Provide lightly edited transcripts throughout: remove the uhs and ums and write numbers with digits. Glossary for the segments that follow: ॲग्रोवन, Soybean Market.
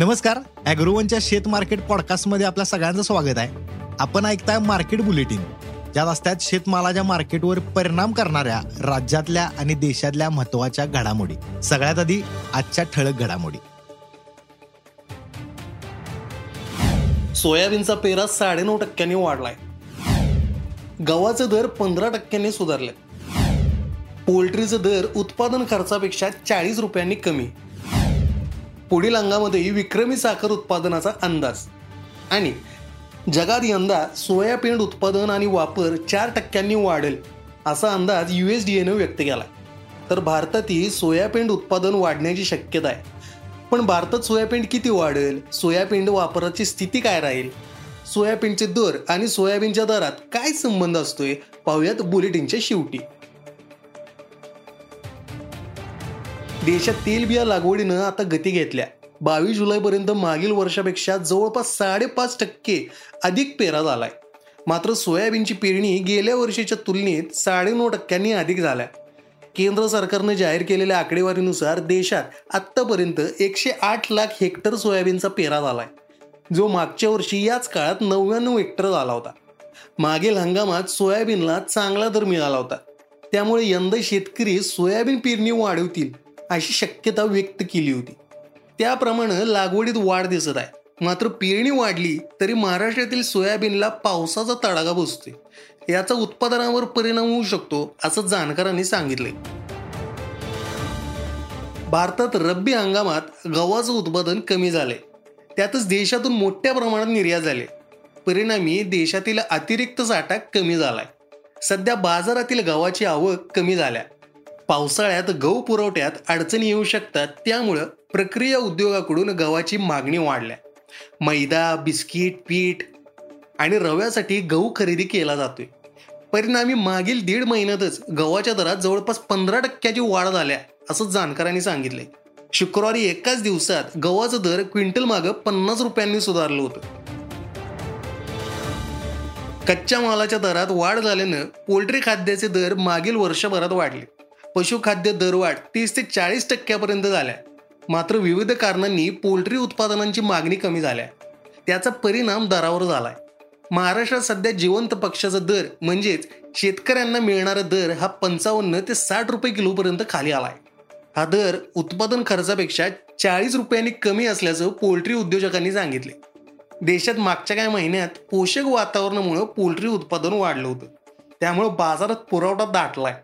नमस्कार, ॲग्रोवनच्या शेत मार्केट पॉडकास्टमध्ये आपल्या सगळ्यांचं स्वागत आहे. आपण ऐकताय मार्केट बुलेटिन, ज्या रस्त्यात शेतमालाच्या मार्केटवर परिणाम करणाऱ्या राज्यातल्या आणि देशातल्या महत्त्वाच्या घडामोडी. सगळ्यात आधी आजच्या ठळक घडामोडी. सोयाबीनचा पेरा 9.5% वाढलाय. गव्हाचे दर 15% सुधारले. पोल्ट्रीचे दर उत्पादन खर्चापेक्षा 40 रुपयांनी कमी. पुढील हंगामामध्ये विक्रमी साखर उत्पादनाचा अंदाज. आणि जगात यंदा सोयाबीन उत्पादन आणि वापर 4% वाढेल असा अंदाज USDA व्यक्त केला. तर भारतातही सोयाबीन उत्पादन वाढण्याची शक्यता आहे. पण भारतात सोयाबीन किती वाढेल, सोयाबीन वापराची स्थिती काय राहील, सोयाबीनचे दर आणि सोयाबीनच्या दरात काय संबंध असतोय, पाहूयात बुलेटिनच्या शेवटी. देशात तेलबिया लागवडीनं आता गती घेतल्या. 22 जुलैपर्यंत मागील वर्षापेक्षा जवळपास 5.5% अधिक पेरा झालाय. मात्र सोयाबीनची पेरणी गेल्या वर्षीच्या तुलनेत 9.5% अधिक झाल्या. केंद्र सरकारनं जाहीर केलेल्या आकडेवारीनुसार देशात आत्तापर्यंत 108 लाख हेक्टर सोयाबीनचा पेरा झालाय, जो मागच्या वर्षी याच काळात 99 हेक्टर झाला होता. मागील हंगामात सोयाबीनला चांगला दर मिळाला होता, त्यामुळे यंदा शेतकरी सोयाबीन पेरणी वाढवतील अशी शक्यता व्यक्त केली होती. त्याप्रमाणे लागवडीत वाढ दिसत आहे. मात्र पेरणी वाढली तरी महाराष्ट्रातील सोयाबीनला पावसाचा तडाखा बसतोय. याचा उत्पादनावर परिणाम होऊ शकतो असं जाणकारांनी सांगितले. भारतात रब्बी हंगामात गव्हाचं उत्पादन कमी झाले, त्यातच देशातून मोठ्या प्रमाणात निर्यात झाले. परिणामी देशातील अतिरिक्त साठा कमी झालाय. सध्या बाजारातील गव्हाची आवक कमी झाल्या. पावसाळ्यात गहू पुरवठ्यात अडचणी येऊ शकतात, त्यामुळं प्रक्रिया उद्योगाकडून गव्हाची मागणी वाढल्या. मैदा, बिस्किट, पीठ आणि रव्यासाठी गहू खरेदी केला जातोय. परिणामी मागील 1.5 महिन्यातच गव्हाच्या दरात जवळपास 15% वाढ झाल्या असं जाणकारांनी सांगितले. शुक्रवारी एकाच दिवसात गव्हाचा दर क्विंटल मागं 50 रुपयांनी सुधारलं होतं. कच्च्या मालाच्या दरात वाढ झाल्यानं पोल्ट्री खाद्याचे दर मागील वर्षभरात वाढले. पशुखाद्य दरवाढ 30 ते 40% झाल्या. मात्र विविध कारणांनी पोल्ट्री उत्पादनांची मागणी कमी झाल्या. त्याचा परिणाम दरावर झालाय. महाराष्ट्रात सध्या जिवंत पक्षाचा दर म्हणजेच शेतकऱ्यांना मिळणारा दर हा 55 ते 60 रुपये किलोपर्यंत खाली आलाय. हा दर उत्पादन खर्चापेक्षा 40 रुपयांनी कमी असल्याचं पोल्ट्री उद्योजकांनी सांगितले. देशात मागच्या काही महिन्यात पोषक वातावरणामुळे पोल्ट्री उत्पादन वाढलं होतं, त्यामुळे बाजारात पुरवठा दाटलाय.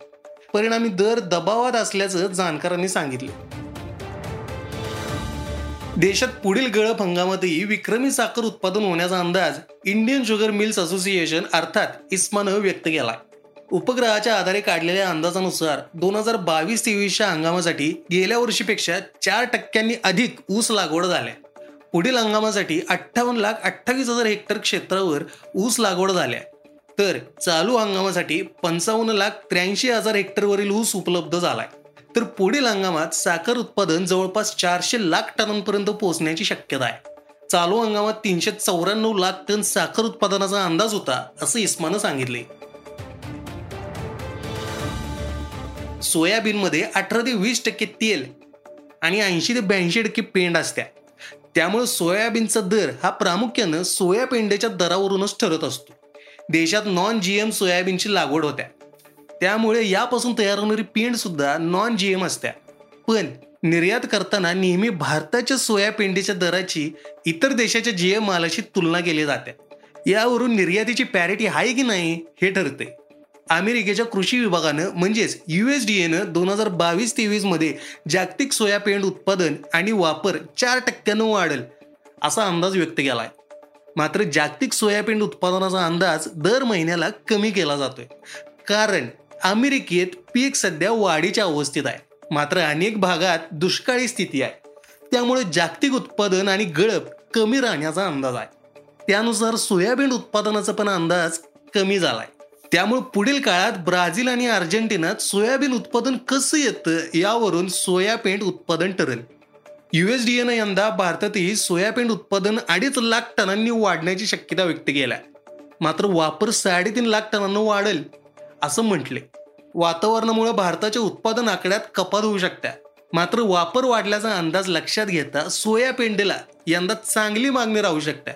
परिणामी दर दबावात असल्याचं जाणकारांनी सांगितलं. देशात पुढील गळप हंगामातही विक्रमी साखर उत्पादन होण्याचा अंदाज इंडियन शुगर मिल्स असोसिएशन अर्थात इस्मानं व्यक्त केला. उपग्रहाच्या आधारे काढलेल्या अंदाजानुसार 2022-23च्या हंगामासाठी गेल्या वर्षीपेक्षा 4% अधिक ऊस लागवड झाल्या. पुढील हंगामासाठी 58,28,000 हेक्टर क्षेत्रावर ऊस लागवड झाल्या, तर चालू हंगामासाठी 55,83,000 हेक्टरवरील ऊस उपलब्ध झालाय. तर पुढील हंगामात साखर उत्पादन जवळपास 400 लाख टनांपर्यंत पोहोचण्याची शक्यता आहे. चालू हंगामात 394 लाख टन साखर उत्पादनाचा अंदाज होता असं इस्मानं सांगितले. सोयाबीनमध्ये 18 ते 20% तेल आणि 80 ते 82% पेंड असत्या, त्यामुळे सोयाबीनचा दर हा प्रामुख्यानं सोया पेंड्याच्या दरावरूनच ठरत असतो. देशात नॉन GM सोयाबीनची लागवड होत्या, त्यामुळे यापासून तयार होणारी पेंडसुद्धा नॉन GM असत्या. पण निर्यात करताना नेहमी भारताच्या सोया पेंडीच्या दराची इतर देशाच्या GM मालाशी तुलना केली जाते. यावरून निर्यातीची पॅरिटी आहे की नाही हे ठरते. अमेरिकेच्या कृषी विभागानं म्हणजेच USDA 2022-23 मध्ये जागतिक सोया पेंड उत्पादन आणि वापर 4% वाढेल असा अंदाज व्यक्त केला आहे. मात्र जागतिक सोयाबीन उत्पादनाचा अंदाज दर महिन्याला कमी केला जातोय, कारण अमेरिकेत पीक सध्या वाढीच्या अवस्थेत आहे. मात्र अनेक भागात दुष्काळी स्थिती आहे. त्यामुळे जागतिक उत्पादन आणि गळप कमी राहण्याचा अंदाज आहे. त्यानुसार सोयाबीन उत्पादनाचा पण अंदाज कमी झाला आहे. त्यामुळे पुढील काळात ब्राझील आणि अर्जेंटिनात सोयाबीन उत्पादन कसं येतं यावरून सोयाबीन उत्पादन ठरेल. USDA ने यंदा भारतातही सोयाबीन उत्पादन 2.5 लाख टनांनी वाढण्याची शक्यता व्यक्त केली आहे. मात्र वापर 3.5 लाख टनांना वाढेल असं म्हटले. वातावरणामुळे भारताच्या उत्पादन आकड्यात कपात होऊ शकते. मात्र वापर वाढल्याचा अंदाज लक्षात घेता सोयाबीनला यंदा चांगली मागणी राहू शकते.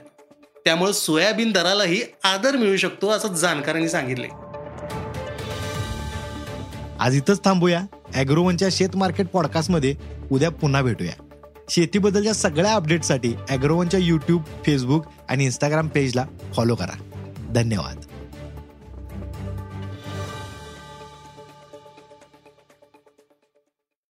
त्यामुळे सोयाबीन दरालाही आधार मिळू शकतो असं जाणकारांनी सांगितले. आज इथंच थांबूया. ॲग्रोवनच्या शेत मार्केट पॉडकास्टमध्ये उद्या पुन्हा भेटूया. शेतीबद्दलच्या सगळ्या अपडेटसाठी ॲग्रोवनच्या YouTube, Facebook आणि Instagram पेजला फॉलो करा. धन्यवाद.